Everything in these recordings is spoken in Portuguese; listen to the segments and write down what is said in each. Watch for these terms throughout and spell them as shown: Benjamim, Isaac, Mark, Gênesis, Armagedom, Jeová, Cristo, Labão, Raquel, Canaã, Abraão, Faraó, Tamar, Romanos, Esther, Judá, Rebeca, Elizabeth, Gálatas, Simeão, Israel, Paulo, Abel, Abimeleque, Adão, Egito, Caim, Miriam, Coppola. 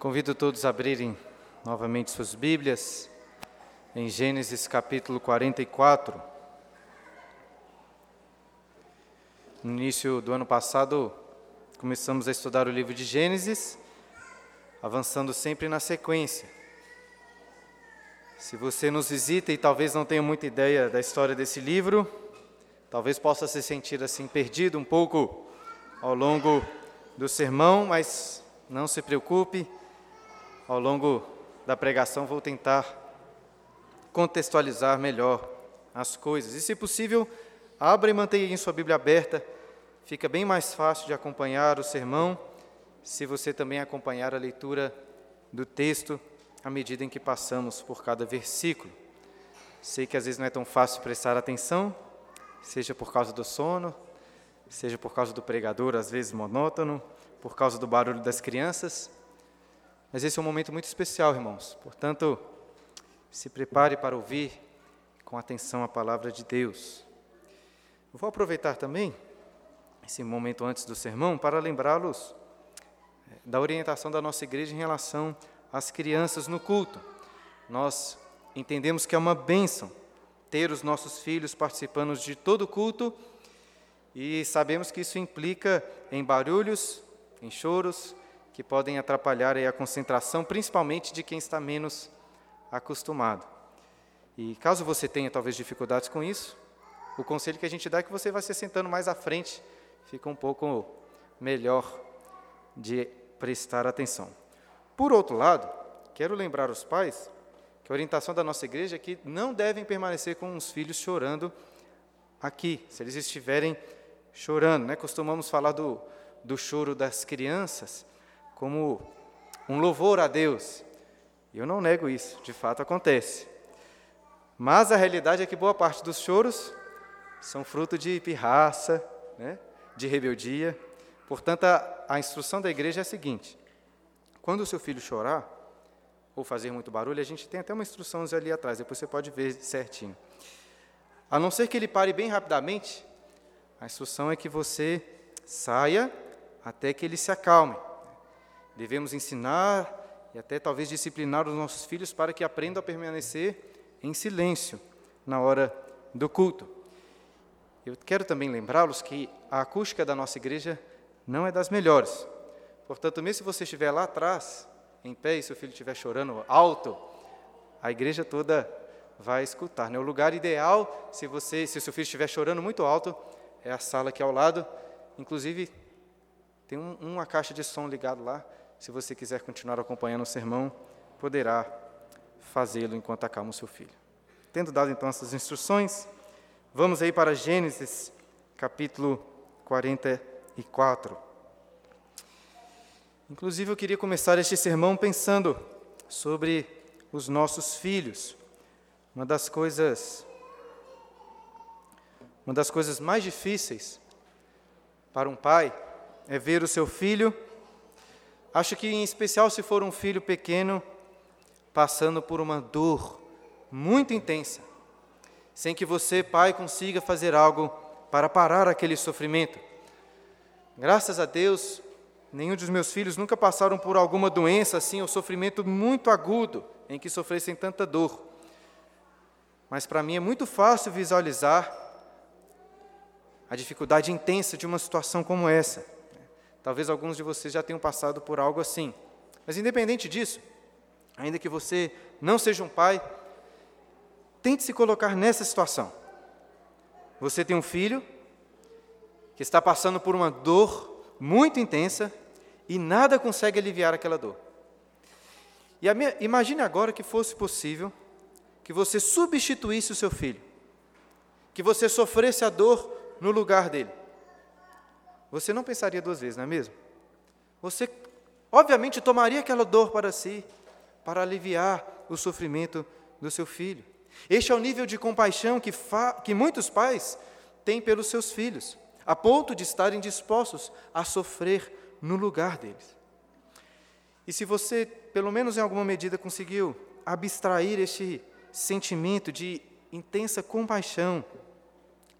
Convido todos a abrirem novamente suas Bíblias em Gênesis capítulo 44. No início do ano passado, começamos a estudar o livro de Gênesis, avançando sempre na sequência. Se você nos visita e talvez não tenha muita ideia da história desse livro, talvez possa se sentir assim perdido um pouco ao longo do sermão, mas não se preocupe. Ao longo da pregação vou tentar contextualizar melhor as coisas. E, se possível, abra e mantenha em sua Bíblia aberta. Fica bem mais fácil de acompanhar o sermão se você também acompanhar a leitura do texto à medida em que passamos por cada versículo. Sei que às vezes não é tão fácil prestar atenção, seja por causa do sono, seja por causa do pregador, às vezes monótono, por causa do barulho das crianças. Mas esse é um momento muito especial, irmãos. Portanto, se prepare para ouvir com atenção a palavra de Deus. Eu vou aproveitar também esse momento antes do sermão para lembrá-los da orientação da nossa igreja em relação às crianças no culto. Nós entendemos que é uma bênção ter os nossos filhos participando de todo o culto e sabemos que isso implica em barulhos, em choros, que podem atrapalhar a concentração, principalmente de quem está menos acostumado. E caso você tenha, talvez, dificuldades com isso, o conselho que a gente dá é que você vá se sentando mais à frente, fica um pouco melhor de prestar atenção. Por outro lado, quero lembrar os pais que a orientação da nossa igreja é que não devem permanecer com os filhos chorando aqui, se eles estiverem chorando, né? Costumamos falar do choro das crianças como um louvor a Deus. Eu não nego isso, de fato acontece. Mas a realidade é que boa parte dos choros são fruto de pirraça, né, de rebeldia. Portanto, a instrução da igreja é a seguinte: quando o seu filho chorar ou fazer muito barulho, a gente tem até uma instrução ali atrás, depois você pode ver certinho. A não ser que ele pare bem rapidamente, a instrução é que você saia até que ele se acalme. Devemos ensinar e até talvez disciplinar os nossos filhos para que aprendam a permanecer em silêncio na hora do culto. Eu quero também lembrá-los que a acústica da nossa igreja não é das melhores. Portanto, mesmo se você estiver lá atrás, em pé, e seu filho estiver chorando alto, a igreja toda vai escutar, né? O lugar ideal, se o seu filho estiver chorando muito alto, é a sala aqui ao lado. Inclusive, tem uma caixa de som ligado lá. Se você quiser continuar acompanhando o sermão, poderá fazê-lo enquanto acalma o seu filho. Tendo dado, então, essas instruções, vamos aí para Gênesis, capítulo 44. Inclusive, eu queria começar este sermão pensando sobre os nossos filhos. Uma das coisas mais difíceis para um pai é ver o seu filho, acho que em especial se for um filho pequeno, passando por uma dor muito intensa, sem que você, pai, consiga fazer algo para parar aquele sofrimento. Graças a Deus, nenhum dos meus filhos nunca passaram por alguma doença assim, ou sofrimento muito agudo, em que sofressem tanta dor. Mas para mim é muito fácil visualizar a dificuldade intensa de uma situação como essa. Talvez alguns de vocês já tenham passado por algo assim. Mas, independente disso, ainda que você não seja um pai, tente se colocar nessa situação. Você tem um filho que está passando por uma dor muito intensa e nada consegue aliviar aquela dor. E imagine agora que fosse possível que você substituísse o seu filho, que você sofresse a dor no lugar dele. Você não pensaria duas vezes, não é mesmo? Você, obviamente, tomaria aquela dor para si, para aliviar o sofrimento do seu filho. Este é o nível de compaixão que muitos pais têm pelos seus filhos, a ponto de estarem dispostos a sofrer no lugar deles. E se você, pelo menos em alguma medida, conseguiu abstrair este sentimento de intensa compaixão,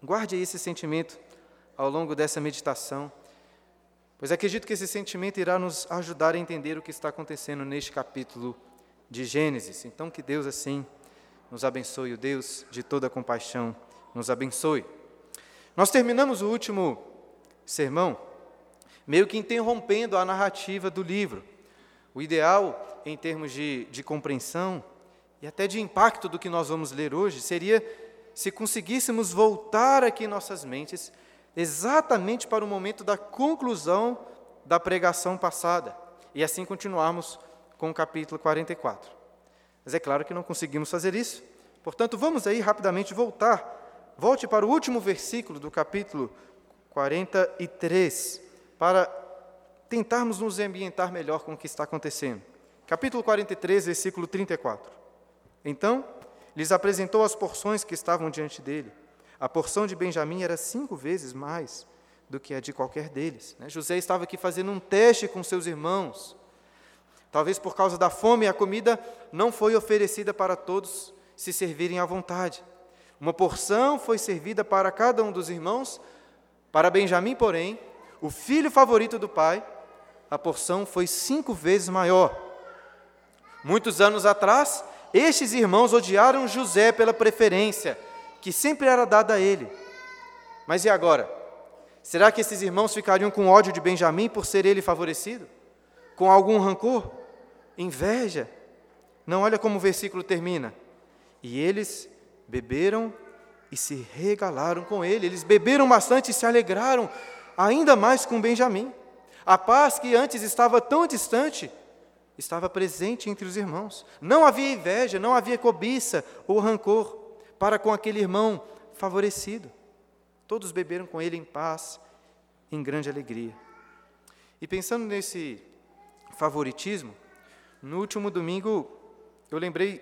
guarde esse sentimento ao longo dessa meditação, pois acredito que esse sentimento irá nos ajudar a entender o que está acontecendo neste capítulo de Gênesis. Então, que Deus assim nos abençoe, o Deus de toda compaixão nos abençoe. Nós terminamos o último sermão meio que interrompendo a narrativa do livro. O ideal, em termos de compreensão e até de impacto do que nós vamos ler hoje, seria se conseguíssemos voltar aqui em nossas mentes exatamente para o momento da conclusão da pregação passada, e assim continuarmos com o capítulo 44. Mas é claro que não conseguimos fazer isso, portanto, vamos aí rapidamente voltar. Volte para o último versículo do capítulo 43, para tentarmos nos ambientar melhor com o que está acontecendo. Capítulo 43, versículo 34. Então, lhes apresentou as porções que estavam diante dele. A porção de Benjamim era 5 vezes mais do que a de qualquer deles. José estava aqui fazendo um teste com seus irmãos. Talvez por causa da fome, a comida não foi oferecida para todos se servirem à vontade. Uma porção foi servida para cada um dos irmãos. Para Benjamim, porém, o filho favorito do pai, a porção foi 5 vezes maior. Muitos anos atrás, estes irmãos odiaram José pela preferência que sempre era dada a ele. Mas e agora? Será que esses irmãos ficariam com ódio de Benjamim por ser ele favorecido? Com algum rancor? Inveja? Não, olha como o versículo termina. E eles beberam e se regalaram com ele. Eles beberam bastante e se alegraram ainda mais com Benjamim. A paz que antes estava tão distante estava presente entre os irmãos. Não havia inveja, não havia cobiça ou rancor para com aquele irmão favorecido. Todos beberam com ele em paz, em grande alegria. E pensando nesse favoritismo, no último domingo eu lembrei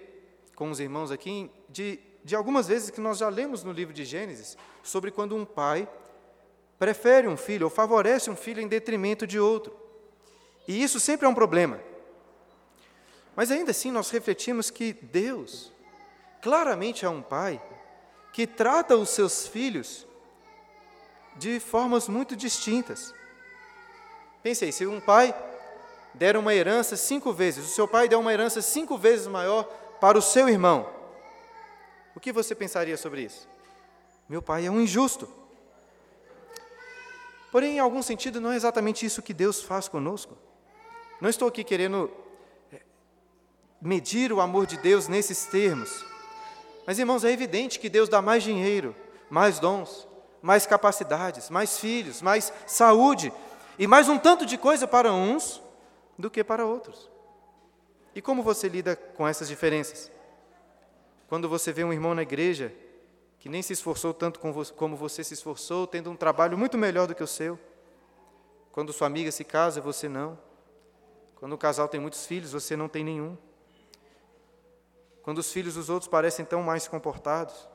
com os irmãos aqui de algumas vezes que nós já lemos no livro de Gênesis sobre quando um pai prefere um filho ou favorece um filho em detrimento de outro. E isso sempre é um problema. Mas ainda assim nós refletimos que Deus claramente é um pai que trata os seus filhos de formas muito distintas. Pensei, se um pai der uma herança 5 vezes, o seu pai der uma herança 5 vezes maior para o seu irmão, o que você pensaria sobre isso? Meu pai é um injusto. Porém, em algum sentido, não é exatamente isso que Deus faz conosco. Não estou aqui querendo medir o amor de Deus nesses termos. Mas, irmãos, é evidente que Deus dá mais dinheiro, mais dons, mais capacidades, mais filhos, mais saúde e mais um tanto de coisa para uns do que para outros. E como você lida com essas diferenças? Quando você vê um irmão na igreja que nem se esforçou tanto como você se esforçou, tendo um trabalho muito melhor do que o seu. Quando sua amiga se casa, você não. Quando o casal tem muitos filhos, você não tem nenhum. Quando os filhos dos outros parecem tão mais comportados,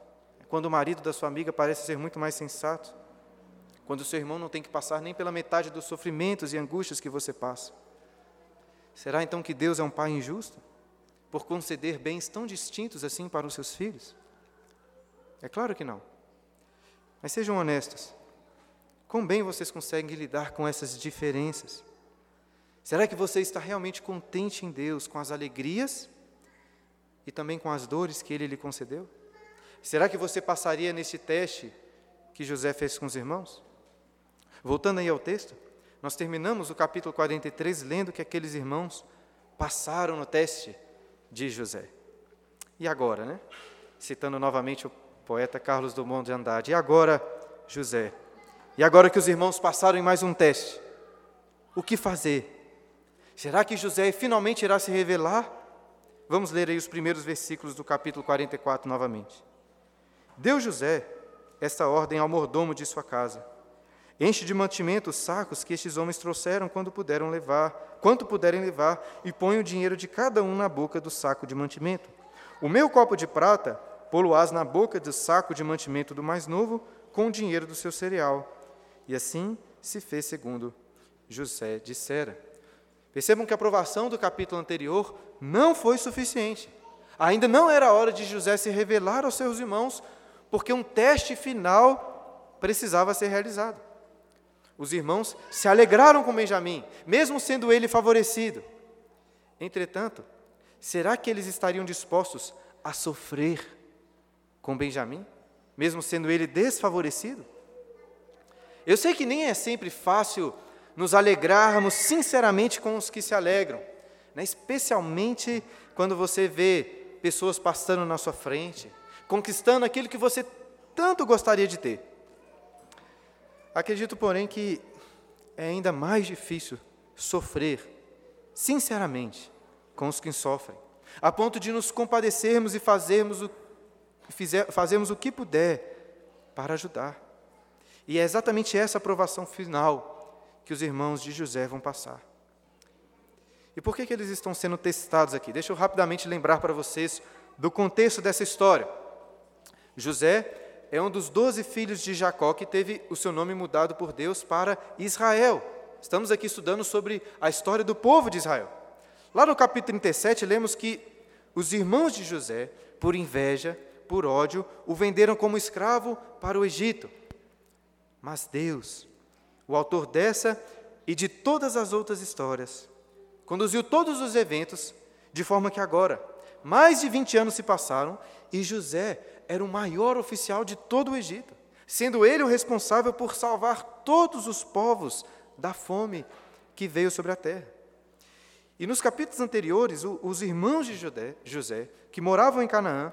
quando o marido da sua amiga parece ser muito mais sensato, quando o seu irmão não tem que passar nem pela metade dos sofrimentos e angústias que você passa. Será então que Deus é um pai injusto por conceder bens tão distintos assim para os seus filhos? É claro que não. Mas sejam honestos. Quão bem vocês conseguem lidar com essas diferenças? Será que você está realmente contente em Deus com as alegrias e também com as dores que ele lhe concedeu? Será que você passaria nesse teste que José fez com os irmãos? Voltando aí ao texto, nós terminamos o capítulo 43 lendo que aqueles irmãos passaram no teste de José. E agora, né? Citando novamente o poeta Carlos Drummond de Andrade, e agora, José? E agora que os irmãos passaram em mais um teste, o que fazer? Será que José finalmente irá se revelar? Vamos ler aí os primeiros versículos do capítulo 44 novamente. Deu José esta ordem ao mordomo de sua casa: enche de mantimento os sacos que estes homens trouxeram quanto puderem levar, e põe o dinheiro de cada um na boca do saco de mantimento. O meu copo de prata pô-lo-ás na boca do saco de mantimento do mais novo, com o dinheiro do seu cereal. E assim se fez segundo José dissera. Percebam que a aprovação do capítulo anterior não foi suficiente. Ainda não era a hora de José se revelar aos seus irmãos, porque um teste final precisava ser realizado. Os irmãos se alegraram com Benjamim, mesmo sendo ele favorecido. Entretanto, será que eles estariam dispostos a sofrer com Benjamim, mesmo sendo ele desfavorecido? Eu sei que nem é sempre fácil nos alegrarmos sinceramente com os que se alegram, né? Especialmente quando você vê pessoas passando na sua frente, conquistando aquilo que você tanto gostaria de ter. Acredito, porém, que é ainda mais difícil sofrer sinceramente com os que sofrem, a ponto de nos compadecermos e fazermos o que puder para ajudar. E é exatamente essa provação final que os irmãos de José vão passar. E por que eles estão sendo testados aqui? Deixa eu rapidamente lembrar para vocês do contexto dessa história. José é um dos 12 filhos de Jacó que teve o seu nome mudado por Deus para Israel. Estamos aqui estudando sobre a história do povo de Israel. Lá no capítulo 37, lemos que os irmãos de José, por inveja, por ódio, o venderam como escravo para o Egito. Mas Deus, o autor dessa e de todas as outras histórias, conduziu todos os eventos de forma que agora, mais de 20 anos se passaram e José era o maior oficial de todo o Egito, sendo ele o responsável por salvar todos os povos da fome que veio sobre a terra. E nos capítulos anteriores, os irmãos de José, que moravam em Canaã,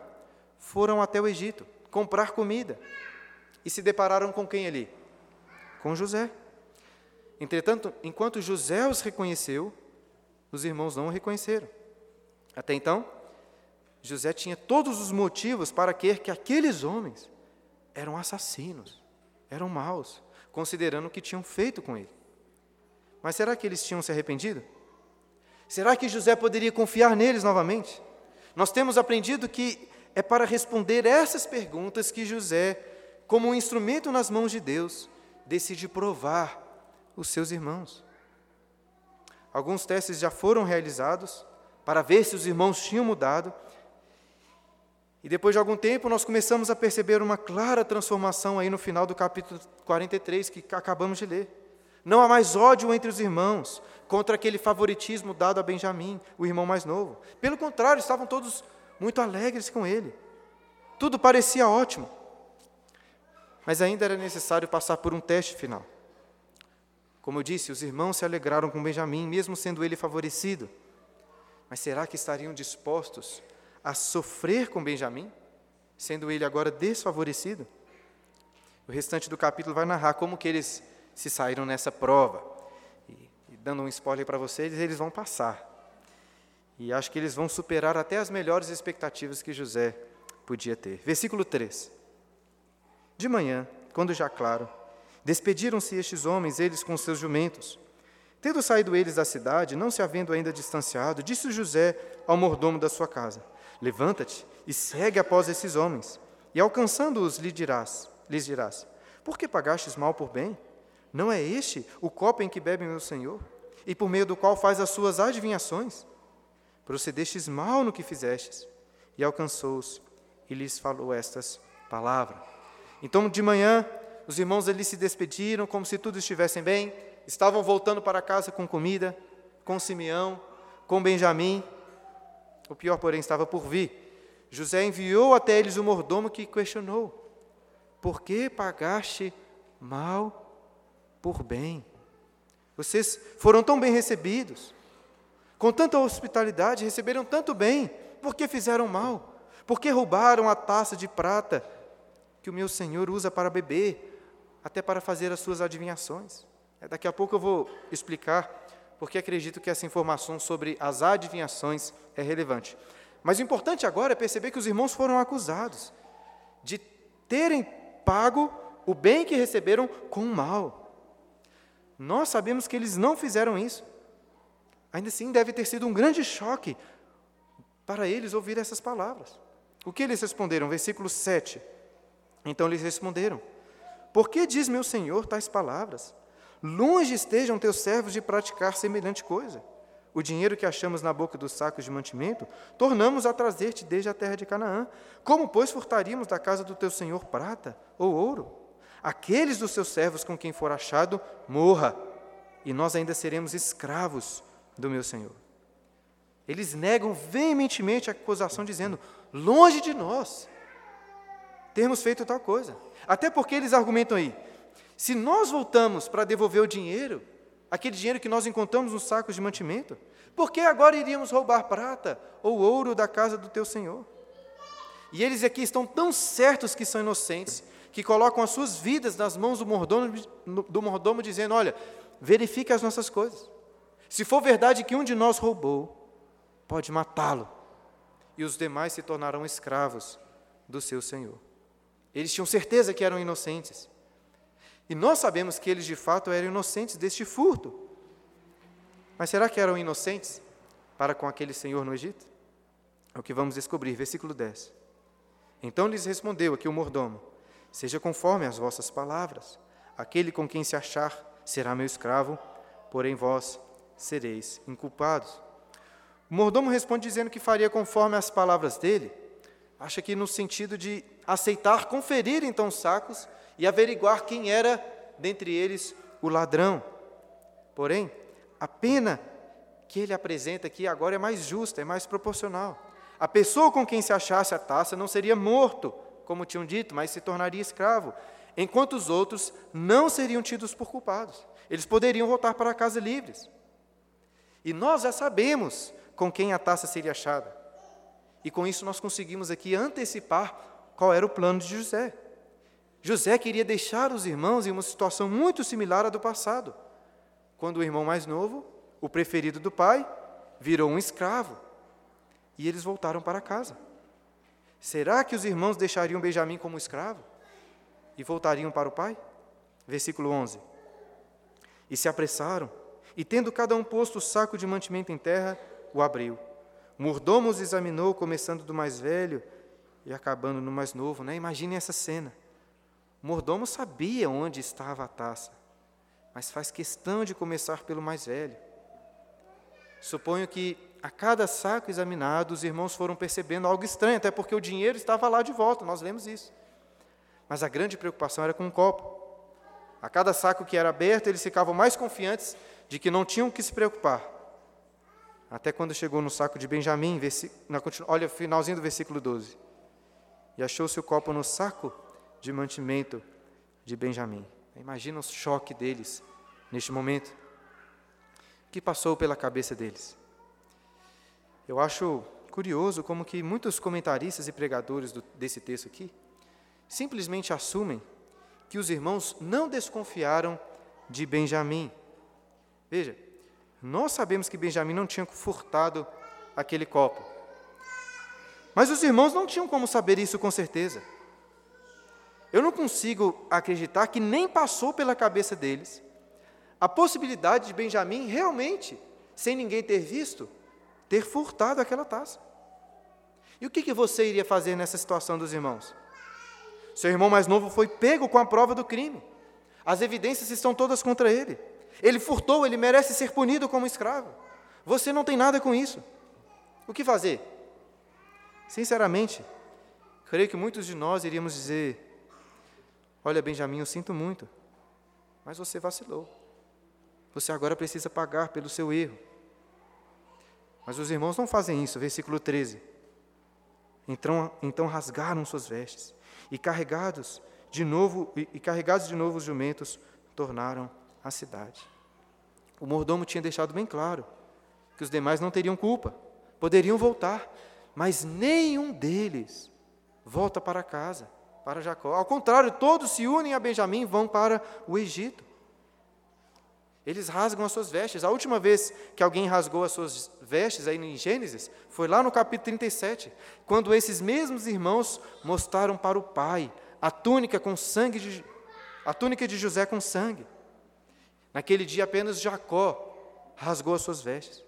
foram até o Egito comprar comida e se depararam com quem ali? Com José. Entretanto, enquanto José os reconheceu, os irmãos não o reconheceram. Até então, José tinha todos os motivos para crer que aqueles homens eram assassinos, eram maus, considerando o que tinham feito com ele. Mas será que eles tinham se arrependido? Será que José poderia confiar neles novamente? Nós temos aprendido que é para responder essas perguntas que José, como um instrumento nas mãos de Deus, decide provar os seus irmãos. Alguns testes já foram realizados para ver se os irmãos tinham mudado. E depois de algum tempo, nós começamos a perceber uma clara transformação aí no final do capítulo 43, que acabamos de ler. Não há mais ódio entre os irmãos contra aquele favoritismo dado a Benjamim, o irmão mais novo. Pelo contrário, estavam todos muito alegres com ele. Tudo parecia ótimo. Mas ainda era necessário passar por um teste final. Como eu disse, os irmãos se alegraram com Benjamim, mesmo sendo ele favorecido. Mas será que estariam dispostos a sofrer com Benjamim, sendo ele agora desfavorecido? O restante do capítulo vai narrar como que eles se saíram nessa prova. E dando um spoiler para vocês, eles vão passar. E acho que eles vão superar até as melhores expectativas que José podia ter. Versículo 3. De manhã, quando já claro, despediram-se estes homens, eles com seus jumentos. Tendo saído eles da cidade, não se havendo ainda distanciado, disse José ao mordomo da sua casa: Levanta-te e segue após esses homens, e alcançando-os lhes dirás: Por que pagastes mal por bem? Não é este o copo em que bebe meu senhor, e por meio do qual faz as suas adivinhações? Procedestes mal no que fizestes. E alcançou-os e lhes falou estas palavras. Então, de manhã, os irmãos ali se despediram, como se tudo estivessem bem. Estavam voltando para casa com comida, com Simeão, com Benjamim. O pior, porém, estava por vir. José enviou até eles o mordomo que questionou: Por que pagaste mal por bem? Vocês foram tão bem recebidos, com tanta hospitalidade, receberam tanto bem. Por que fizeram mal? Por que roubaram a taça de prata que o meu senhor usa para beber, até para fazer as suas adivinhações? Daqui a pouco eu vou explicar, porque acredito que essa informação sobre as adivinhações é relevante. Mas o importante agora é perceber que os irmãos foram acusados de terem pago o bem que receberam com o mal. Nós sabemos que eles não fizeram isso. Ainda assim, deve ter sido um grande choque para eles ouvir essas palavras. O que eles responderam? Versículo 7. Então lhes responderam: Por que diz meu senhor tais palavras? Longe estejam teus servos de praticar semelhante coisa. O dinheiro que achamos na boca dos sacos de mantimento, tornamos a trazer-te desde a terra de Canaã. Como, pois, furtaríamos da casa do teu senhor prata ou ouro? aqueles dos seus servos com quem for achado, morra, e nós ainda seremos escravos do meu senhor. Eles negam veementemente a acusação, dizendo, longe de nós termos feito tal coisa. Até porque eles argumentam aí, se nós voltamos para devolver o dinheiro, aquele dinheiro que nós encontramos nos sacos de mantimento, por que agora iríamos roubar prata ou ouro da casa do teu senhor? E eles aqui estão tão certos que são inocentes, que colocam as suas vidas nas mãos do mordomo dizendo, olha, verifique as nossas coisas. Se for verdade que um de nós roubou, pode matá-lo, e os demais se tornarão escravos do seu senhor. Eles tinham certeza que eram inocentes. E nós sabemos que eles, de fato, eram inocentes deste furto. Mas será que eram inocentes para com aquele senhor no Egito? É o que vamos descobrir, versículo 10. Então lhes respondeu aqui o mordomo, seja conforme as vossas palavras, aquele com quem se achar será meu escravo, porém vós sereis inculpados. O mordomo responde dizendo que faria conforme as palavras dele, acha que no sentido de aceitar, conferir então os sacos e averiguar quem era, dentre eles, o ladrão. Porém, a pena que ele apresenta aqui agora é mais justa, é mais proporcional. A pessoa com quem se achasse a taça não seria morto, como tinham dito, mas se tornaria escravo, enquanto os outros não seriam tidos por culpados. Eles poderiam voltar para casa livres. E nós já sabemos com quem a taça seria achada. E com isso nós conseguimos aqui antecipar qual era o plano de José. José queria deixar os irmãos em uma situação muito similar à do passado, quando o irmão mais novo, o preferido do pai, virou um escravo, e eles voltaram para casa. Será que os irmãos deixariam Benjamim como escravo e voltariam para o pai? Versículo 11. E se apressaram, e tendo cada um posto o saco de mantimento em terra, o abriu. O mordomo os examinou, começando do mais velho e acabando no mais novo, né? Imaginem essa cena. O mordomo sabia onde estava a taça, mas faz questão de começar pelo mais velho. Suponho que a cada saco examinado, os irmãos foram percebendo algo estranho, até porque o dinheiro estava lá de volta, nós lemos isso. Mas a grande preocupação era com o copo. A cada saco que era aberto, eles ficavam mais confiantes de que não tinham que se preocupar. Até quando chegou no saco de Benjamim, olha o finalzinho do versículo 12. E achou-se o copo no saco de mantimento de Benjamim. Imagina o choque deles neste momento. O que passou pela cabeça deles? Eu acho curioso como que muitos comentaristas e pregadores desse texto aqui simplesmente assumem que os irmãos não desconfiaram de Benjamim. Veja, nós sabemos que Benjamim não tinha furtado aquele copo. Mas os irmãos não tinham como saber isso com certeza. Eu não consigo acreditar que nem passou pela cabeça deles a possibilidade de Benjamim realmente, sem ninguém ter visto, ter furtado aquela taça. E o que você iria fazer nessa situação dos irmãos? Seu irmão mais novo foi pego com a prova do crime. As evidências estão todas contra ele. Ele furtou, ele merece ser punido como escravo. Você não tem nada com isso. O que fazer? Sinceramente, creio que muitos de nós iríamos dizer, olha, Benjamim, eu sinto muito, mas você vacilou. Você agora precisa pagar pelo seu erro. Mas os irmãos não fazem isso, versículo 13. Então rasgaram suas vestes, e carregados de novo os jumentos, tornaram a cidade. O mordomo tinha deixado bem claro que os demais não teriam culpa, poderiam voltar, mas nenhum deles volta para casa, para Jacó. Ao contrário, todos se unem a Benjamim e vão para o Egito. Eles rasgam as suas vestes. A última vez que alguém rasgou as suas vestes, aí em Gênesis, foi lá no capítulo 37, quando esses mesmos irmãos mostraram para o pai a túnica de José com sangue. Naquele dia apenas Jacó rasgou as suas vestes.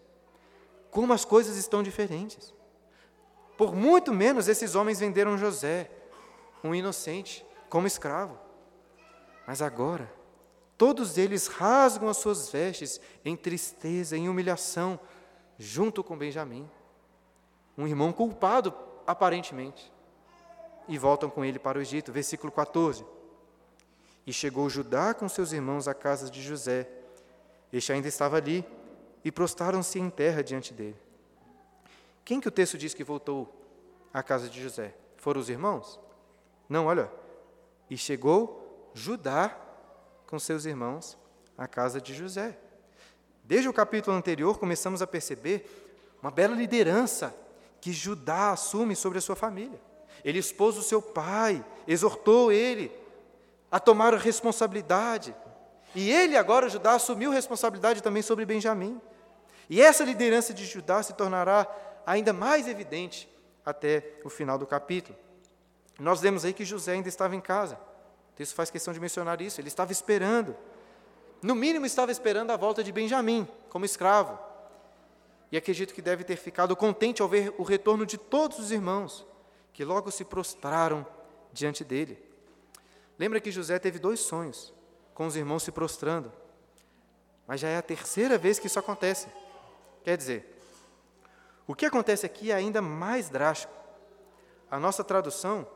Como as coisas estão diferentes. Por muito menos esses homens venderam José, um inocente, como escravo. Mas agora, todos eles rasgam as suas vestes em tristeza, em humilhação, junto com Benjamim, um irmão culpado, aparentemente, e voltam com ele para o Egito. Versículo 14. E chegou Judá com seus irmãos à casa de José. Este ainda estava ali, e prostaram-se em terra diante dele. Quem que o texto diz que voltou à casa de José? Foram os irmãos? Não, olha. E chegou Judá com seus irmãos à casa de José. Desde o capítulo anterior, começamos a perceber uma bela liderança que Judá assume sobre a sua família. Ele expôs o seu pai, exortou ele a tomar a responsabilidade. E ele agora, Judá, assumiu responsabilidade também sobre Benjamim. E essa liderança de Judá se tornará ainda mais evidente até o final do capítulo. Nós lemos aí que José ainda estava em casa. O texto faz questão de mencionar isso. Ele estava esperando. No mínimo, estava esperando a volta de Benjamim como escravo. E acredito que deve ter ficado contente ao ver o retorno de todos os irmãos, que logo se prostraram diante dele. Lembra que José teve 2 sonhos, com os irmãos se prostrando. Mas já é a 3ª vez que isso acontece. Quer dizer, o que acontece aqui é ainda mais drástico. A nossa tradução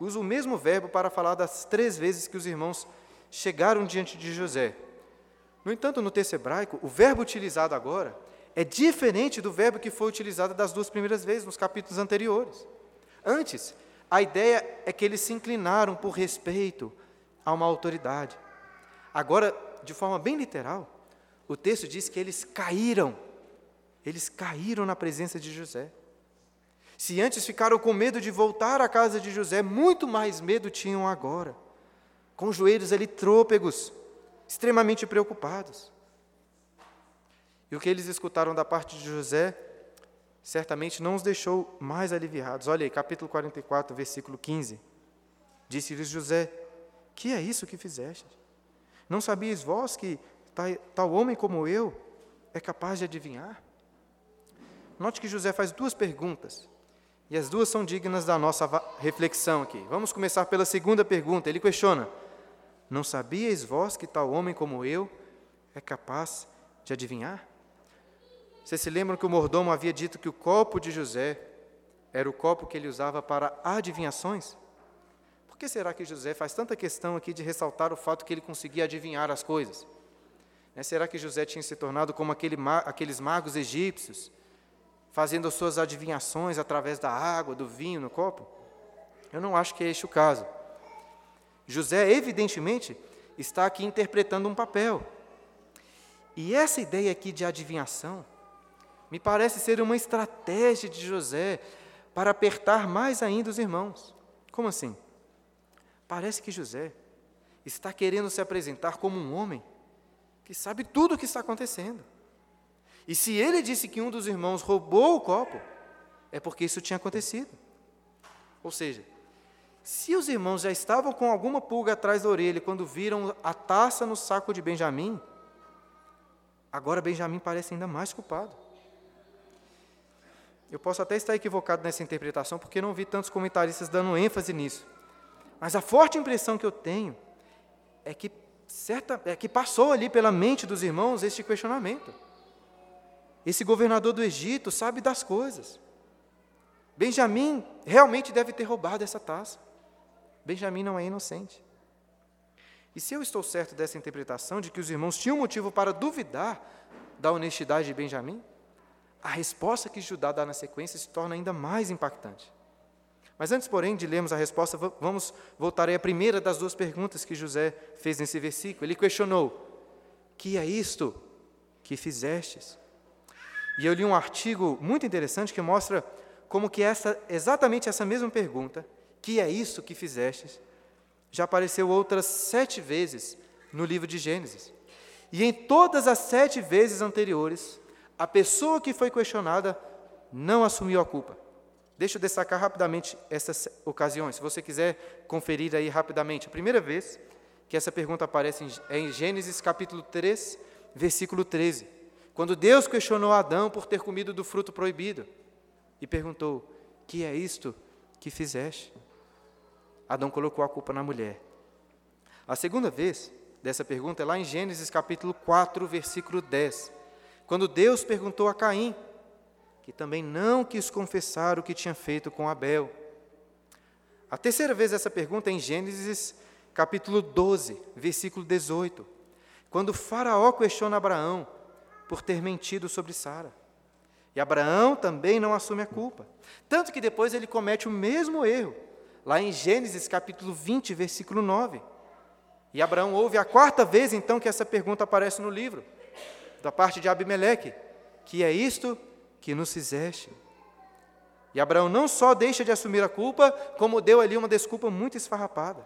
usa o mesmo verbo para falar das 3 vezes que os irmãos chegaram diante de José. No entanto, no texto hebraico, o verbo utilizado agora é diferente do verbo que foi utilizado das 2 primeiras vezes, nos capítulos anteriores. Antes, a ideia é que eles se inclinaram por respeito a uma autoridade. Agora, de forma bem literal, o texto diz que eles caíram. Eles caíram na presença de José. Se antes ficaram com medo de voltar à casa de José, muito mais medo tinham agora, com os joelhos ali trôpegos, extremamente preocupados. E o que eles escutaram da parte de José certamente não os deixou mais aliviados. Olha aí, capítulo 44, versículo 15. Disse-lhes José: "Que é isso que fizeste? Não sabias vós que tal homem como eu é capaz de adivinhar?" Note que José faz 2 perguntas, e as 2 são dignas da nossa reflexão aqui. Vamos começar pela 2ª pergunta. Ele questiona: "Não sabias vós que tal homem como eu é capaz de adivinhar?" Vocês se lembram que o mordomo havia dito que o copo de José era o copo que ele usava para adivinhações? Por que será que José faz tanta questão aqui de ressaltar o fato que ele conseguia adivinhar as coisas? Será que José tinha se tornado como aqueles magos egípcios, fazendo as suas adivinhações através da água, do vinho no copo? Eu não acho que é este o caso. José, evidentemente, está aqui interpretando um papel. E essa ideia aqui de adivinhação me parece ser uma estratégia de José para apertar mais ainda os irmãos. Como assim? Parece que José está querendo se apresentar como um homem que sabe tudo o que está acontecendo. E se ele disse que um dos irmãos roubou o copo, é porque isso tinha acontecido. Ou seja, se os irmãos já estavam com alguma pulga atrás da orelha quando viram a taça no saco de Benjamim, agora Benjamim parece ainda mais culpado. Eu posso até estar equivocado nessa interpretação, porque não vi tantos comentaristas dando ênfase nisso. Mas a forte impressão que eu tenho é que passou ali pela mente dos irmãos este questionamento. Esse governador do Egito sabe das coisas. Benjamim realmente deve ter roubado essa taça. Benjamim não é inocente. E se eu estou certo dessa interpretação, de que os irmãos tinham motivo para duvidar da honestidade de Benjamim, a resposta que Judá dá na sequência se torna ainda mais impactante. Mas antes, porém, de lermos a resposta, vamos voltar aí à primeira das 2 perguntas que José fez nesse versículo. Ele questionou: "Que é isto que fizestes?" E eu li um artigo muito interessante que mostra como que exatamente essa mesma pergunta, "Que é isto que fizestes?", já apareceu outras 7 vezes no livro de Gênesis. E em todas as 7 vezes anteriores, a pessoa que foi questionada não assumiu a culpa. Deixa eu destacar rapidamente essas ocasiões, se você quiser conferir aí rapidamente. A primeira vez que essa pergunta aparece é em Gênesis capítulo 3, versículo 13, quando Deus questionou Adão por ter comido do fruto proibido e perguntou: "Que é isto que fizeste?" Adão colocou a culpa na mulher. A segunda vez dessa pergunta é lá em Gênesis capítulo 4, versículo 10, quando Deus perguntou a Caim, que também não quis confessar o que tinha feito com Abel. A terceira vez essa pergunta é em Gênesis capítulo 12, versículo 18, quando Faraó questiona Abraão por ter mentido sobre Sara. E Abraão também não assume a culpa. Tanto que depois ele comete o mesmo erro, lá em Gênesis capítulo 20, versículo 9. E Abraão ouve a quarta vez, então, que essa pergunta aparece no livro, da parte de Abimeleque: que é isto que nos fizeste? E Abraão não só deixa de assumir a culpa, como deu ali uma desculpa muito esfarrapada.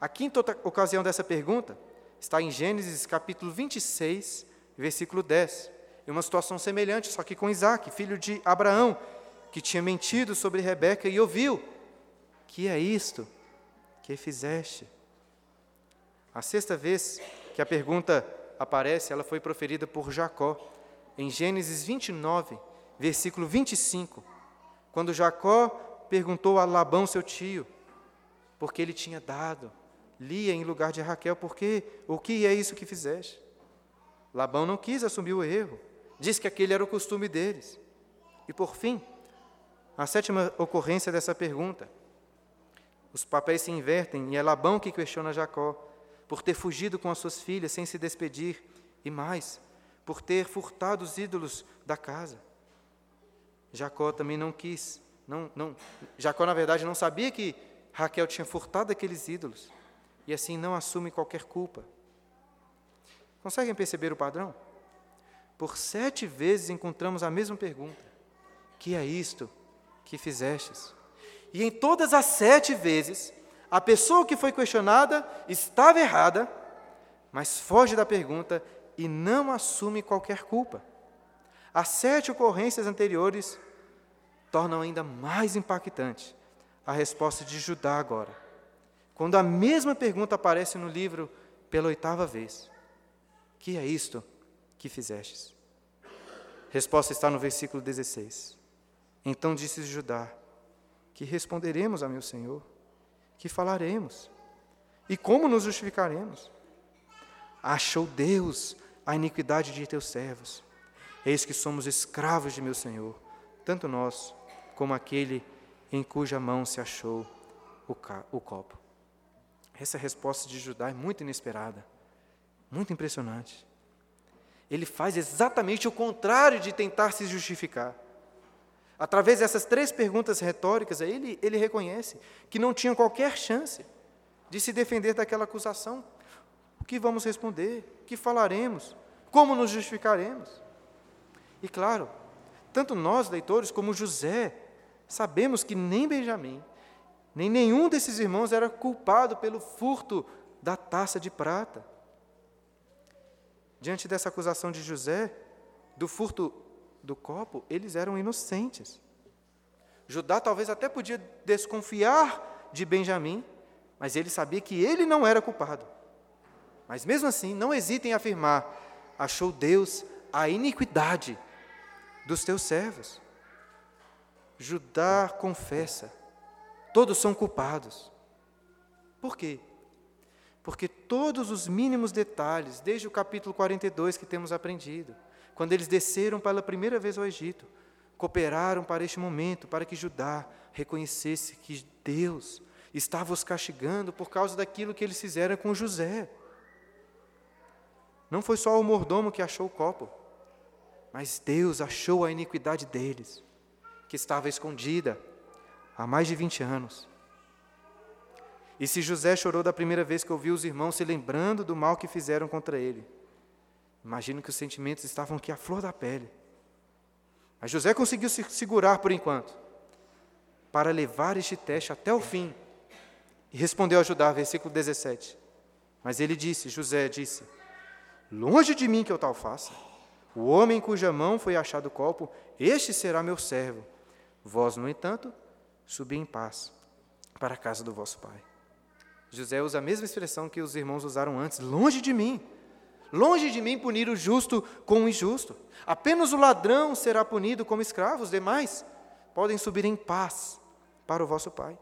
A quinta ocasião dessa pergunta está em Gênesis capítulo 26, versículo 10. É uma situação semelhante, só que com Isaac, filho de Abraão, que tinha mentido sobre Rebeca e ouviu: que é isto que fizeste? A sexta vez que a pergunta aparece, ela foi proferida por Jacó, em Gênesis 29, versículo 25, quando Jacó perguntou a Labão, seu tio, porque ele tinha dado Lia em lugar de Raquel: o que é isso que fizeste? Labão não quis assumir o erro, disse que aquele era o costume deles. E, por fim, a sétima ocorrência dessa pergunta. Os papéis se invertem e é Labão que questiona Jacó por ter fugido com as suas filhas sem se despedir, e mais, por ter furtado os ídolos da casa. Jacó também não quis. Jacó, na verdade, não sabia que Raquel tinha furtado aqueles ídolos, e assim não assume qualquer culpa. Conseguem perceber o padrão? Por 7 vezes encontramos a mesma pergunta: que é isto que fizestes? E em todas as 7 vezes, a pessoa que foi questionada estava errada, mas foge da pergunta e não assume qualquer culpa. As 7 ocorrências anteriores tornam ainda mais impactante a resposta de Judá agora, quando a mesma pergunta aparece no livro pela 8ª vez: que é isto que fizestes? Resposta está no versículo 16. Então disse Judá: que responderemos a meu senhor? Que falaremos? E como nos justificaremos? Achou Deus a iniquidade de teus servos. Eis que somos escravos de meu senhor, tanto nós como aquele em cuja mão se achou o copo. Essa resposta de Judá é muito inesperada. Muito impressionante. Ele faz exatamente o contrário de tentar se justificar. Através dessas 3 perguntas retóricas, ele reconhece que não tinha qualquer chance de se defender daquela acusação. O que vamos responder? O que falaremos? Como nos justificaremos? E claro, tanto nós, leitores, como José, sabemos que nem Benjamim, nem nenhum desses irmãos era culpado pelo furto da taça de prata. Diante dessa acusação de José, do furto do copo, eles eram inocentes. Judá talvez até podia desconfiar de Benjamim, mas ele sabia que ele não era culpado. Mas mesmo assim, não hesita em afirmar: achou Deus a iniquidade dos teus servos. Judá confessa: todos são culpados. Por quê? Porque todos os mínimos detalhes, desde o capítulo 42 que temos aprendido, quando eles desceram pela primeira vez ao Egito, cooperaram para este momento, para que Judá reconhecesse que Deus estava os castigando por causa daquilo que eles fizeram com José. Não foi só o mordomo que achou o copo, mas Deus achou a iniquidade deles, que estava escondida há mais de 20 anos. E se José chorou da primeira vez que ouviu os irmãos se lembrando do mal que fizeram contra ele, imagino que os sentimentos estavam aqui à flor da pele. Mas José conseguiu se segurar por enquanto, para levar este teste até o fim. E respondeu a Judá, versículo 17. Mas ele disse, José disse: longe de mim que eu tal faça. O homem cuja mão foi achado o copo, este será meu servo. Vós, no entanto, subi em paz para a casa do vosso pai. José usa a mesma expressão que os irmãos usaram antes: longe de mim. Longe de mim punir o justo com o injusto. Apenas o ladrão será punido como escravo, os demais podem subir em paz para o vosso pai.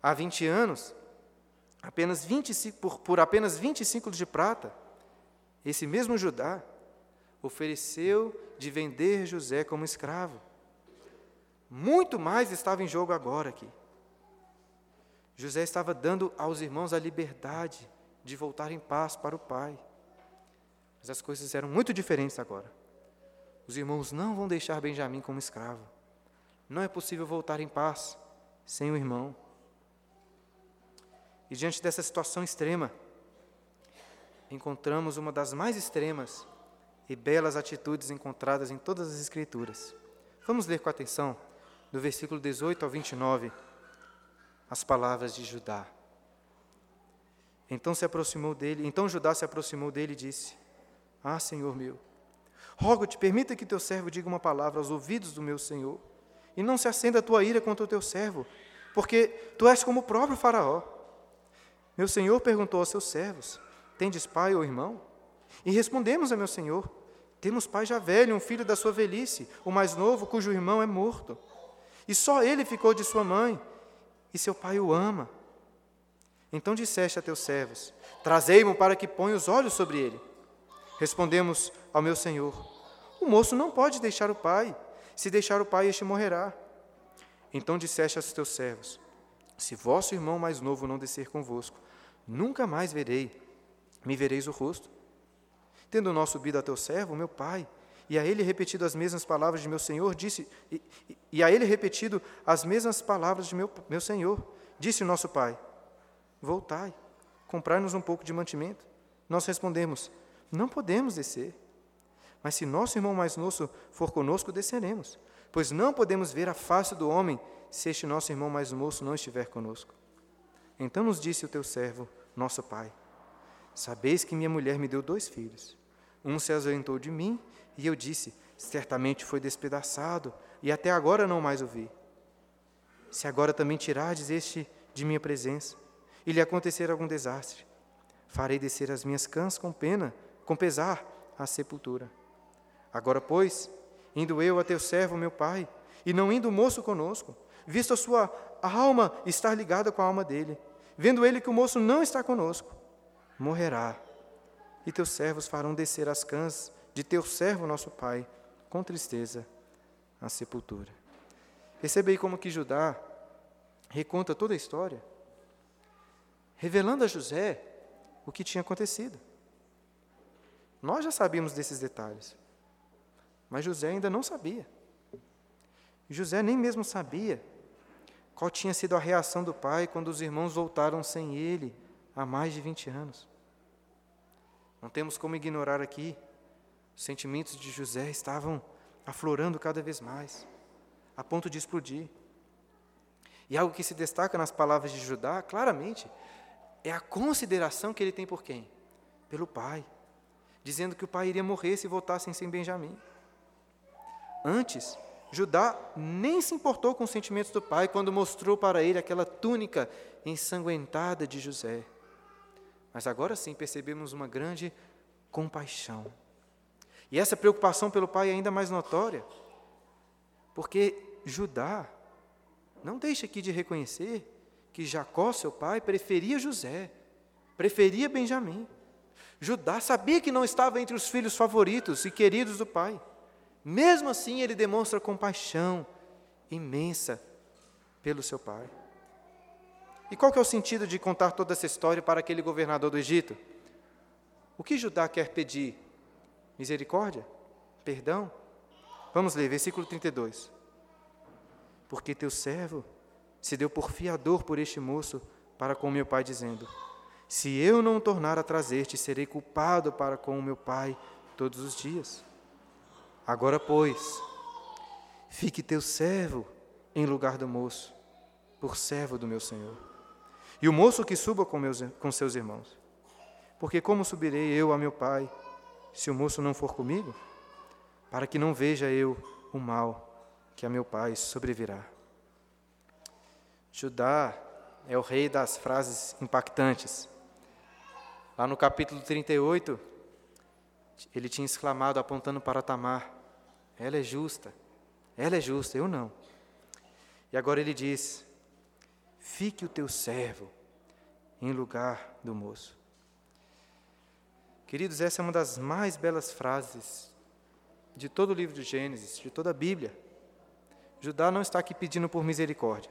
Há 20 anos, apenas 25 de prata, esse mesmo Judá ofereceu de vender José como escravo. Muito mais estava em jogo agora aqui. José estava dando aos irmãos a liberdade de voltar em paz para o pai. Mas as coisas eram muito diferentes agora. Os irmãos não vão deixar Benjamim como escravo. Não é possível voltar em paz sem o irmão. E diante dessa situação extrema, encontramos uma das mais extremas e belas atitudes encontradas em todas as Escrituras. Vamos ler com atenção, do versículo 18 ao 29, as palavras de Judá. Então Judá se aproximou dele e disse: Ah, Senhor meu, rogo-te, permita que teu servo diga uma palavra aos ouvidos do meu senhor, e não se acenda a tua ira contra o teu servo, porque tu és como o próprio Faraó. Meu senhor perguntou aos seus servos: Tendes pai ou irmão? E respondemos a meu senhor: Temos pai já velho, um filho da sua velhice, o mais novo, cujo irmão é morto. E só ele ficou de sua mãe, e seu pai o ama. Então disseste a teus servos: Trazei-mo para que ponha os olhos sobre ele. Respondemos ao meu senhor: O moço não pode deixar o pai. Se deixar o pai, este morrerá. Então disseste aos teus servos: Se vosso irmão mais novo não descer convosco, nunca mais me vereis o rosto. Tendo nós subido a teu servo, meu pai, e a ele repetido as mesmas palavras de meu senhor, disse nosso pai: Voltai, comprai-nos um pouco de mantimento. Nós respondemos: Não podemos descer. Mas se nosso irmão mais novo for conosco, desceremos, pois não podemos ver a face do homem se este nosso irmão mais moço não estiver conosco. Então nos disse o teu servo, nosso pai: Sabeis que minha mulher me deu 2 filhos. Um se ausentou de mim, e eu disse: Certamente foi despedaçado, e até agora não mais o vi. Se agora também tirardes este de minha presença, e lhe acontecer algum desastre, farei descer as minhas cãs com pesar, à sepultura. Agora, pois, indo eu a teu servo, meu pai, e não indo o moço conosco, visto a sua alma estar ligada com a alma dele, vendo ele que o moço não está conosco, morrerá. E teus servos farão descer as cãs de teu servo, nosso pai, com tristeza, à sepultura. Percebe aí como que Judá reconta toda a história, revelando a José o que tinha acontecido. Nós já sabíamos desses detalhes, mas José ainda não sabia. José nem mesmo sabia qual tinha sido a reação do pai quando os irmãos voltaram sem ele há mais de 20 anos. Não temos como ignorar aqui, os sentimentos de José estavam aflorando cada vez mais, a ponto de explodir. E algo que se destaca nas palavras de Judá, claramente, é a consideração que ele tem por quem? Pelo pai, dizendo que o pai iria morrer se voltassem sem Benjamim. Antes, Judá nem se importou com os sentimentos do pai quando mostrou para ele aquela túnica ensanguentada de José. Mas agora sim percebemos uma grande compaixão. E essa preocupação pelo pai é ainda mais notória, porque Judá não deixa aqui de reconhecer que Jacó, seu pai, preferia José, preferia Benjamim. Judá sabia que não estava entre os filhos favoritos e queridos do pai. Mesmo assim, ele demonstra compaixão imensa pelo seu pai. E qual que é o sentido de contar toda essa história para aquele governador do Egito? O que Judá quer pedir? Misericórdia? Perdão? Vamos ler, versículo 32. Porque teu servo se deu por fiador por este moço para com meu pai, dizendo: Se eu não tornar a trazer-te, serei culpado para com o meu pai todos os dias. Agora, pois, fique teu servo em lugar do moço, por servo do meu senhor. E o moço que suba com seus irmãos. Porque como subirei eu a meu pai, se o moço não for comigo? Para que não veja eu o mal que a meu pai sobrevirá. Judá é o rei das frases impactantes. Lá no capítulo 38, ele tinha exclamado, apontando para Tamar: ela é justa, eu não. E agora ele diz: fique o teu servo em lugar do moço. Queridos, essa é uma das mais belas frases de todo o livro de Gênesis, de toda a Bíblia. Judá não está aqui pedindo por misericórdia.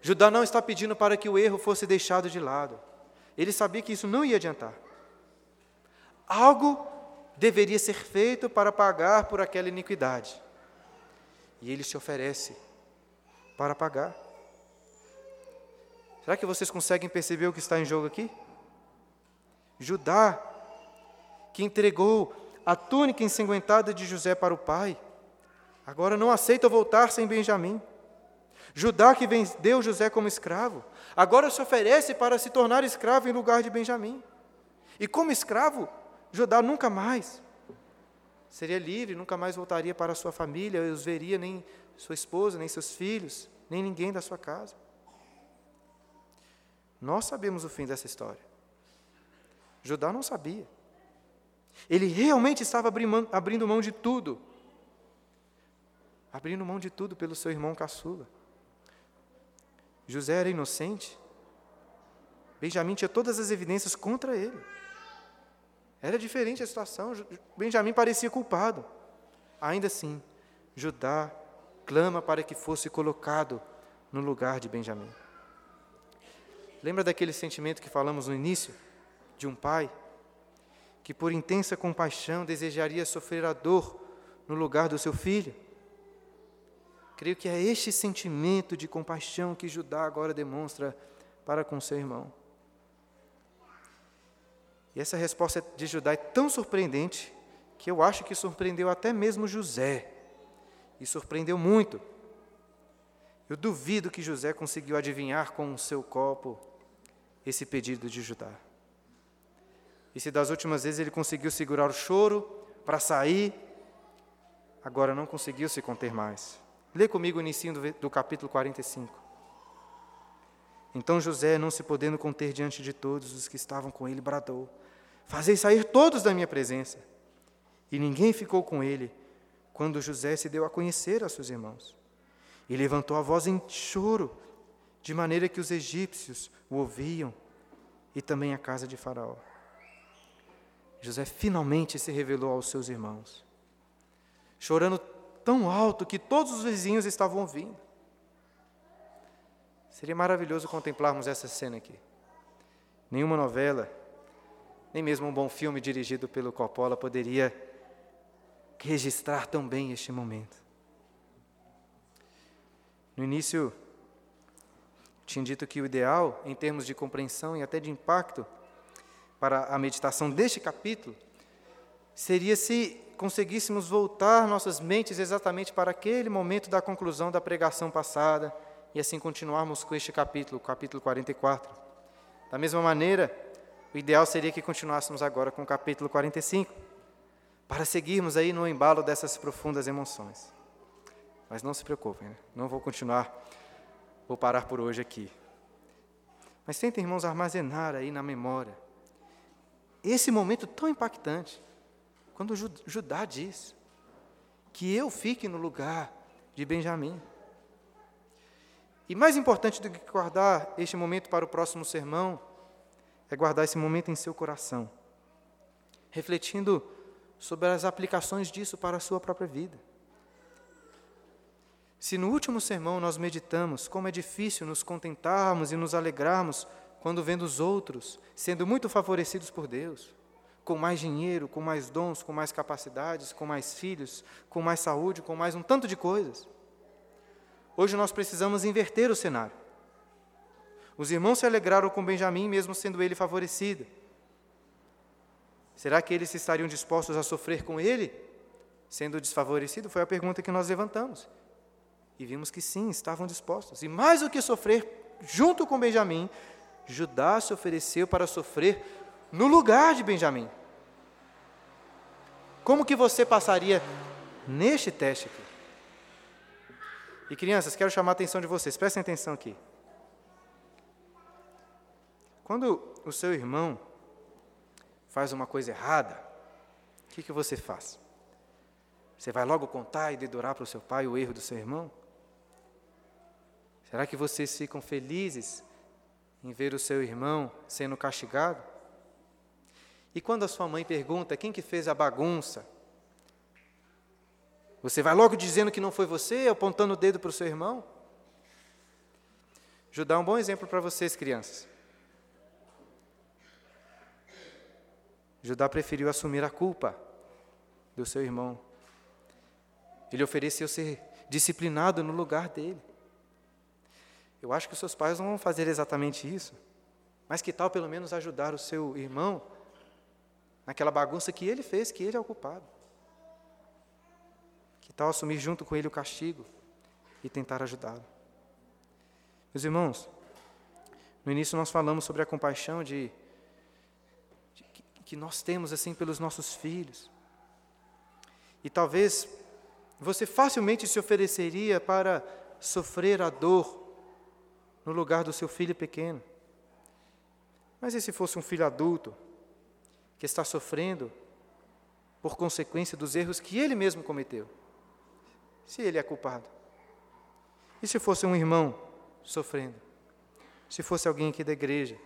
Judá não está pedindo para que o erro fosse deixado de lado. Ele sabia que isso não ia adiantar. Algo deveria ser feito para pagar por aquela iniquidade. E ele se oferece para pagar. Será que vocês conseguem perceber o que está em jogo aqui? Judá, que entregou a túnica ensanguentada de José para o pai, agora não aceita voltar sem Benjamim. Judá, que vendeu José como escravo, agora se oferece para se tornar escravo em lugar de Benjamim. E como escravo, Judá nunca mais seria livre, nunca mais voltaria para sua família, os veria nem sua esposa, nem seus filhos, nem ninguém da sua casa. Nós sabemos o fim dessa história. Judá não sabia. Ele realmente estava abrindo mão de tudo. Abrindo mão de tudo pelo seu irmão caçula. José era inocente. Benjamim tinha todas as evidências contra ele. Era diferente a situação. Benjamim parecia culpado. Ainda assim, Judá clama para que fosse colocado no lugar de Benjamim. Lembra daquele sentimento que falamos no início? De um pai que, por intensa compaixão, desejaria sofrer a dor no lugar do seu filho? Creio que é este sentimento de compaixão que Judá agora demonstra para com seu irmão. E essa resposta de Judá é tão surpreendente que eu acho que surpreendeu até mesmo José. E surpreendeu muito. Eu duvido que José conseguiu adivinhar com o seu copo esse pedido de Judá. E se das últimas vezes ele conseguiu segurar o choro para sair, agora não conseguiu se conter mais. Lê comigo o início do capítulo 45. Então José, não se podendo conter diante de todos os que estavam com ele, bradou: "Fazei sair todos da minha presença." E ninguém ficou com ele, quando José se deu a conhecer a seus irmãos. E levantou a voz em choro, de maneira que os egípcios o ouviam, e também a casa de Faraó. José finalmente se revelou aos seus irmãos, chorando tão alto que todos os vizinhos estavam ouvindo. Seria maravilhoso contemplarmos essa cena aqui. Nenhuma novela, nem mesmo um bom filme dirigido pelo Coppola poderia registrar tão bem este momento. No início, tinha dito que o ideal, em termos de compreensão e até de impacto, para a meditação deste capítulo, seria se conseguíssemos voltar nossas mentes exatamente para aquele momento da conclusão da pregação passada, e assim continuarmos com este capítulo, capítulo 44. Da mesma maneira, o ideal seria que continuássemos agora com o capítulo 45, para seguirmos aí no embalo dessas profundas emoções. Mas não se preocupem, né? Não vou continuar, vou parar por hoje aqui. Mas tentem, irmãos, armazenar aí na memória esse momento tão impactante, quando Judá diz que eu fique no lugar de Benjamim. E mais importante do que guardar este momento para o próximo sermão, é guardar esse momento em seu coração, refletindo sobre as aplicações disso para a sua própria vida. Se no último sermão nós meditamos como é difícil nos contentarmos e nos alegrarmos quando vendo os outros sendo muito favorecidos por Deus, com mais dinheiro, com mais dons, com mais capacidades, com mais filhos, com mais saúde, com mais um tanto de coisas. Hoje nós precisamos inverter o cenário. Os irmãos se alegraram com Benjamim, mesmo sendo ele favorecido. Será que eles estariam dispostos a sofrer com ele, sendo desfavorecido? Foi a pergunta que nós levantamos. E vimos que sim, estavam dispostos. E mais do que sofrer junto com Benjamim, Judá se ofereceu para sofrer no lugar de Benjamim. Como que você passaria neste teste aqui? E crianças, quero chamar a atenção de vocês, prestem atenção aqui. Quando o seu irmão faz uma coisa errada, o que você faz? Você vai logo contar e dedurar para o seu pai o erro do seu irmão? Será que vocês ficam felizes em ver o seu irmão sendo castigado? E quando a sua mãe pergunta quem que fez a bagunça, você vai logo dizendo que não foi você, apontando o dedo para o seu irmão? Judá é um bom exemplo para vocês, crianças. Judá preferiu assumir a culpa do seu irmão. Ele ofereceu ser disciplinado no lugar dele. Eu acho que os seus pais não vão fazer exatamente isso, mas que tal pelo menos ajudar o seu irmão naquela bagunça que ele fez, que ele é o culpado? Que tal assumir junto com ele o castigo e tentar ajudá-lo? Meus irmãos, no início nós falamos sobre a compaixão que nós temos assim pelos nossos filhos. E talvez você facilmente se ofereceria para sofrer a dor no lugar do seu filho pequeno. Mas e se fosse um filho adulto que está sofrendo por consequência dos erros que ele mesmo cometeu? Se ele é culpado? E se fosse um irmão sofrendo? Se fosse alguém aqui da igreja?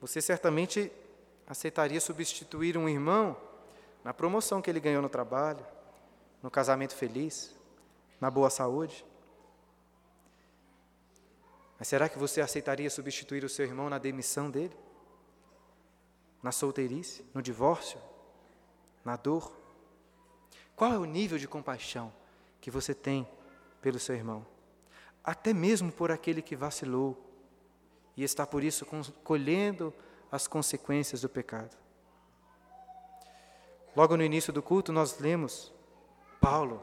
Você certamente aceitaria substituir um irmão na promoção que ele ganhou no trabalho, no casamento feliz, na boa saúde? Mas será que você aceitaria substituir o seu irmão na demissão dele? Na solteirice? No divórcio? Na dor? Qual é o nível de compaixão que você tem pelo seu irmão? Até mesmo por aquele que vacilou e está por isso colhendo as consequências do pecado. Logo no início do culto nós lemos Paulo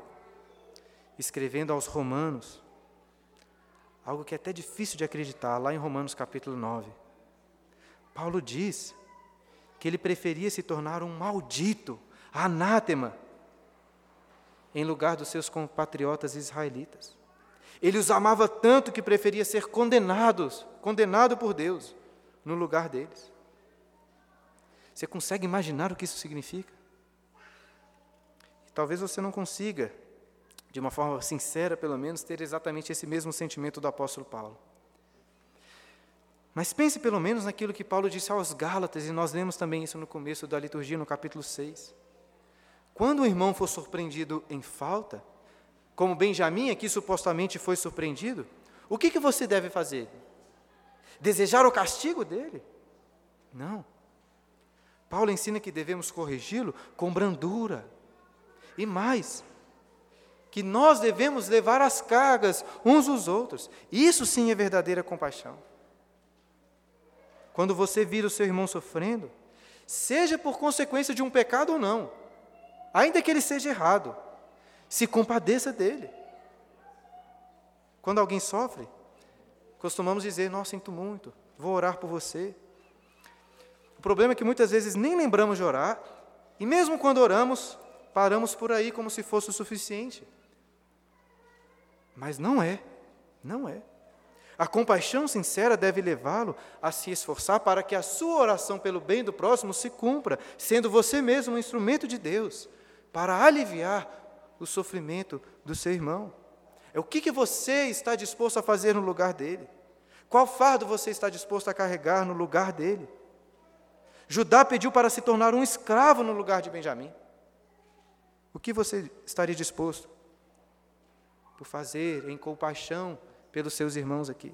escrevendo aos Romanos, algo que é até difícil de acreditar, lá em Romanos capítulo 9. Paulo diz que ele preferia se tornar um maldito, anátema, em lugar dos seus compatriotas israelitas. Ele os amava tanto que preferia ser condenado por Deus, no lugar deles. Você consegue imaginar o que isso significa? E talvez você não consiga, de uma forma sincera pelo menos, ter exatamente esse mesmo sentimento do apóstolo Paulo. Mas pense pelo menos naquilo que Paulo disse aos Gálatas, e nós lemos também isso no começo da liturgia, no capítulo 6. Quando o irmão for surpreendido em falta, como Benjamim aqui supostamente foi surpreendido, o que você deve fazer? Desejar o castigo dele? Não. Paulo ensina que devemos corrigi-lo com brandura. E mais, que nós devemos levar as cargas uns dos outros. Isso sim é verdadeira compaixão. Quando você vir o seu irmão sofrendo, seja por consequência de um pecado ou não, ainda que ele seja errado, se compadeça dele. Quando alguém sofre, costumamos dizer, nossa, sinto muito, vou orar por você. O problema é que muitas vezes nem lembramos de orar, e mesmo quando oramos, paramos por aí como se fosse o suficiente. Mas não é. A compaixão sincera deve levá-lo a se esforçar para que a sua oração pelo bem do próximo se cumpra, sendo você mesmo um instrumento de Deus para aliviar o sofrimento do seu irmão. É o que você está disposto a fazer no lugar dele? Qual fardo você está disposto a carregar no lugar dele? Judá pediu para se tornar um escravo no lugar de Benjamim. O que você estaria disposto por fazer em compaixão pelos seus irmãos aqui?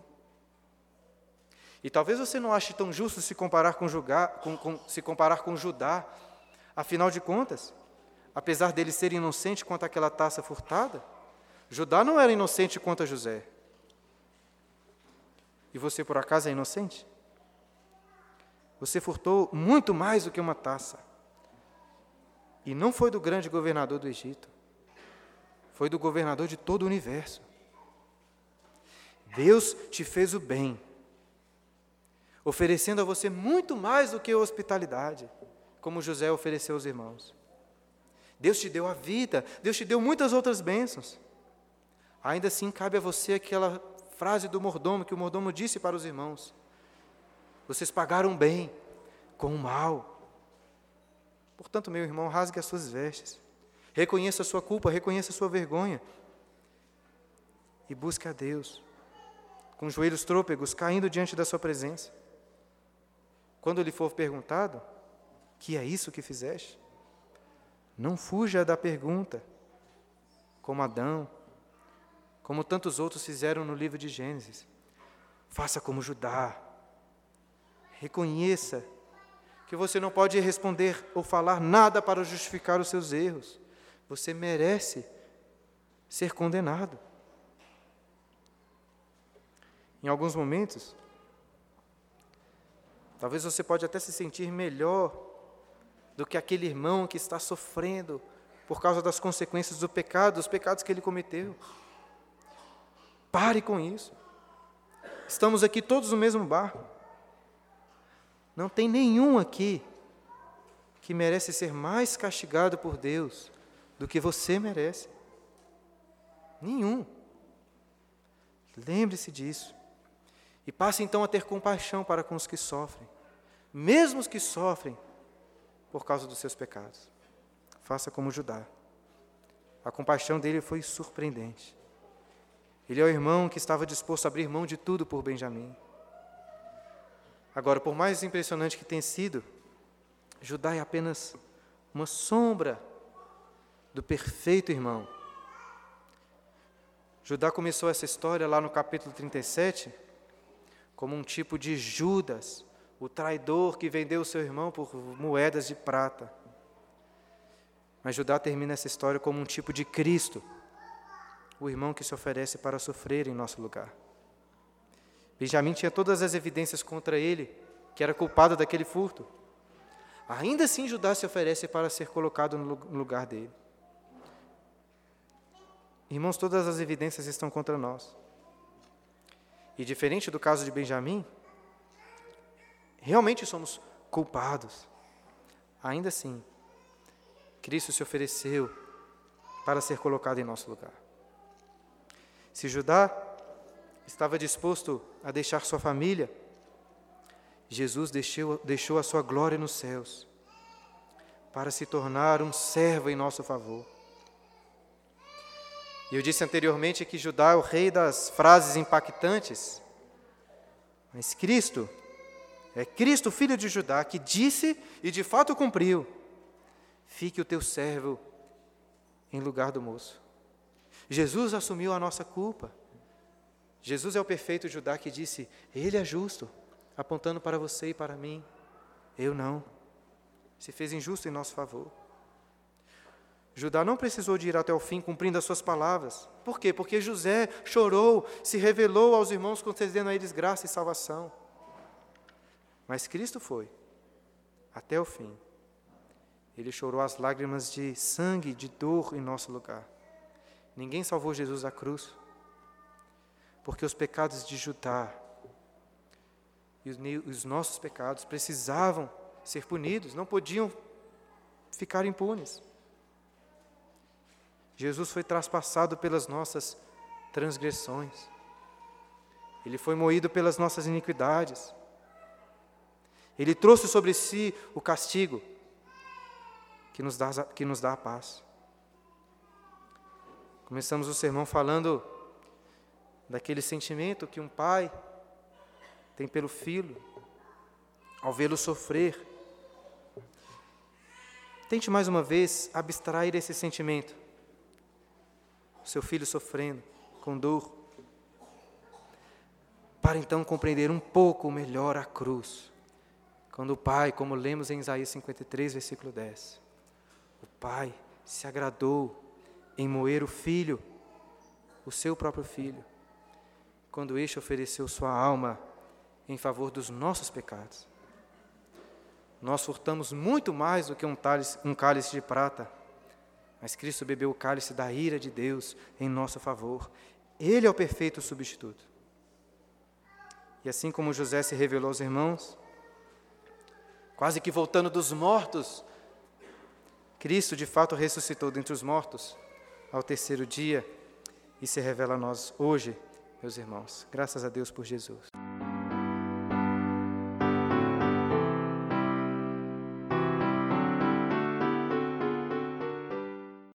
E talvez você não ache tão justo se comparar com Judá. Afinal de contas, apesar dele ser inocente quanto àquela taça furtada, Judá não era inocente quanto a José. E você, por acaso, é inocente? Você furtou muito mais do que uma taça. E não foi do grande governador do Egito. Foi do governador de todo o universo. Deus te fez o bem, oferecendo a você muito mais do que hospitalidade, como José ofereceu aos irmãos. Deus te deu a vida, Deus te deu muitas outras bênçãos. Ainda assim, cabe a você aquela frase do mordomo, que o mordomo disse para os irmãos: vocês pagaram bem com o mal. Portanto, meu irmão, rasgue as suas vestes, reconheça a sua culpa, reconheça a sua vergonha, e busque a Deus, com os joelhos trôpegos, caindo diante da sua presença. Quando lhe for perguntado, que é isso que fizeste? Não fuja da pergunta, como Adão, como tantos outros fizeram no livro de Gênesis. Faça como Judá. Reconheça que você não pode responder ou falar nada para justificar os seus erros. Você merece ser condenado. Em alguns momentos, talvez você pode até se sentir melhor do que aquele irmão que está sofrendo por causa das consequências do pecado, dos pecados que ele cometeu. Pare com isso. Estamos aqui todos no mesmo barco. Não tem nenhum aqui que merece ser mais castigado por Deus do que você merece. Nenhum. Lembre-se disso. E passe então a ter compaixão para com os que sofrem, mesmo os que sofrem por causa dos seus pecados. Faça como Judá. A compaixão dele foi surpreendente. Ele é o irmão que estava disposto a abrir mão de tudo por Benjamim. Agora, por mais impressionante que tenha sido, Judá é apenas uma sombra do perfeito irmão. Judá começou essa história lá no capítulo 37, como um tipo de Judas, o traidor que vendeu seu irmão por moedas de prata. Mas Judá termina essa história como um tipo de Cristo, o irmão que se oferece para sofrer em nosso lugar. Benjamim tinha todas as evidências contra ele, que era culpado daquele furto. Ainda assim, Judá se oferece para ser colocado no lugar dele. Irmãos, todas as evidências estão contra nós. E diferente do caso de Benjamim, realmente somos culpados. Ainda assim, Cristo se ofereceu para ser colocado em nosso lugar. Se Judá estava disposto a deixar sua família, Jesus deixou a sua glória nos céus para se tornar um servo em nosso favor. E eu disse anteriormente que Judá é o rei das frases impactantes, mas Cristo, é Cristo, filho de Judá, que disse e de fato cumpriu: fique o teu servo em lugar do moço. Jesus assumiu a nossa culpa. Jesus é o perfeito Judá que disse: ele é justo, apontando para você e para mim. Eu não. Se fez injusto em nosso favor. Judá não precisou de ir até o fim cumprindo as suas palavras. Por quê? Porque José chorou, se revelou aos irmãos, concedendo a eles graça e salvação. Mas Cristo foi até o fim. Ele chorou as lágrimas de sangue, de dor em nosso lugar. Ninguém salvou Jesus da cruz, porque os pecados de Judá e os nossos pecados precisavam ser punidos, não podiam ficar impunes. Jesus foi traspassado pelas nossas transgressões. Ele foi moído pelas nossas iniquidades. Ele trouxe sobre si o castigo que nos dá a paz. Começamos o sermão falando daquele sentimento que um pai tem pelo filho, ao vê-lo sofrer. Tente mais uma vez abstrair esse sentimento. O seu filho sofrendo, com dor, para então compreender um pouco melhor a cruz. Quando o Pai, como lemos em Isaías 53, versículo 10, o Pai se agradou em moer o filho, o seu próprio filho, quando este ofereceu sua alma em favor dos nossos pecados. Nós furtamos muito mais do que um cálice de prata, mas Cristo bebeu o cálice da ira de Deus em nosso favor. Ele é o perfeito substituto. E assim como José se revelou aos irmãos, quase que voltando dos mortos, Cristo de fato ressuscitou dentre os mortos ao terceiro dia e se revela a nós hoje, meus irmãos. Graças a Deus por Jesus.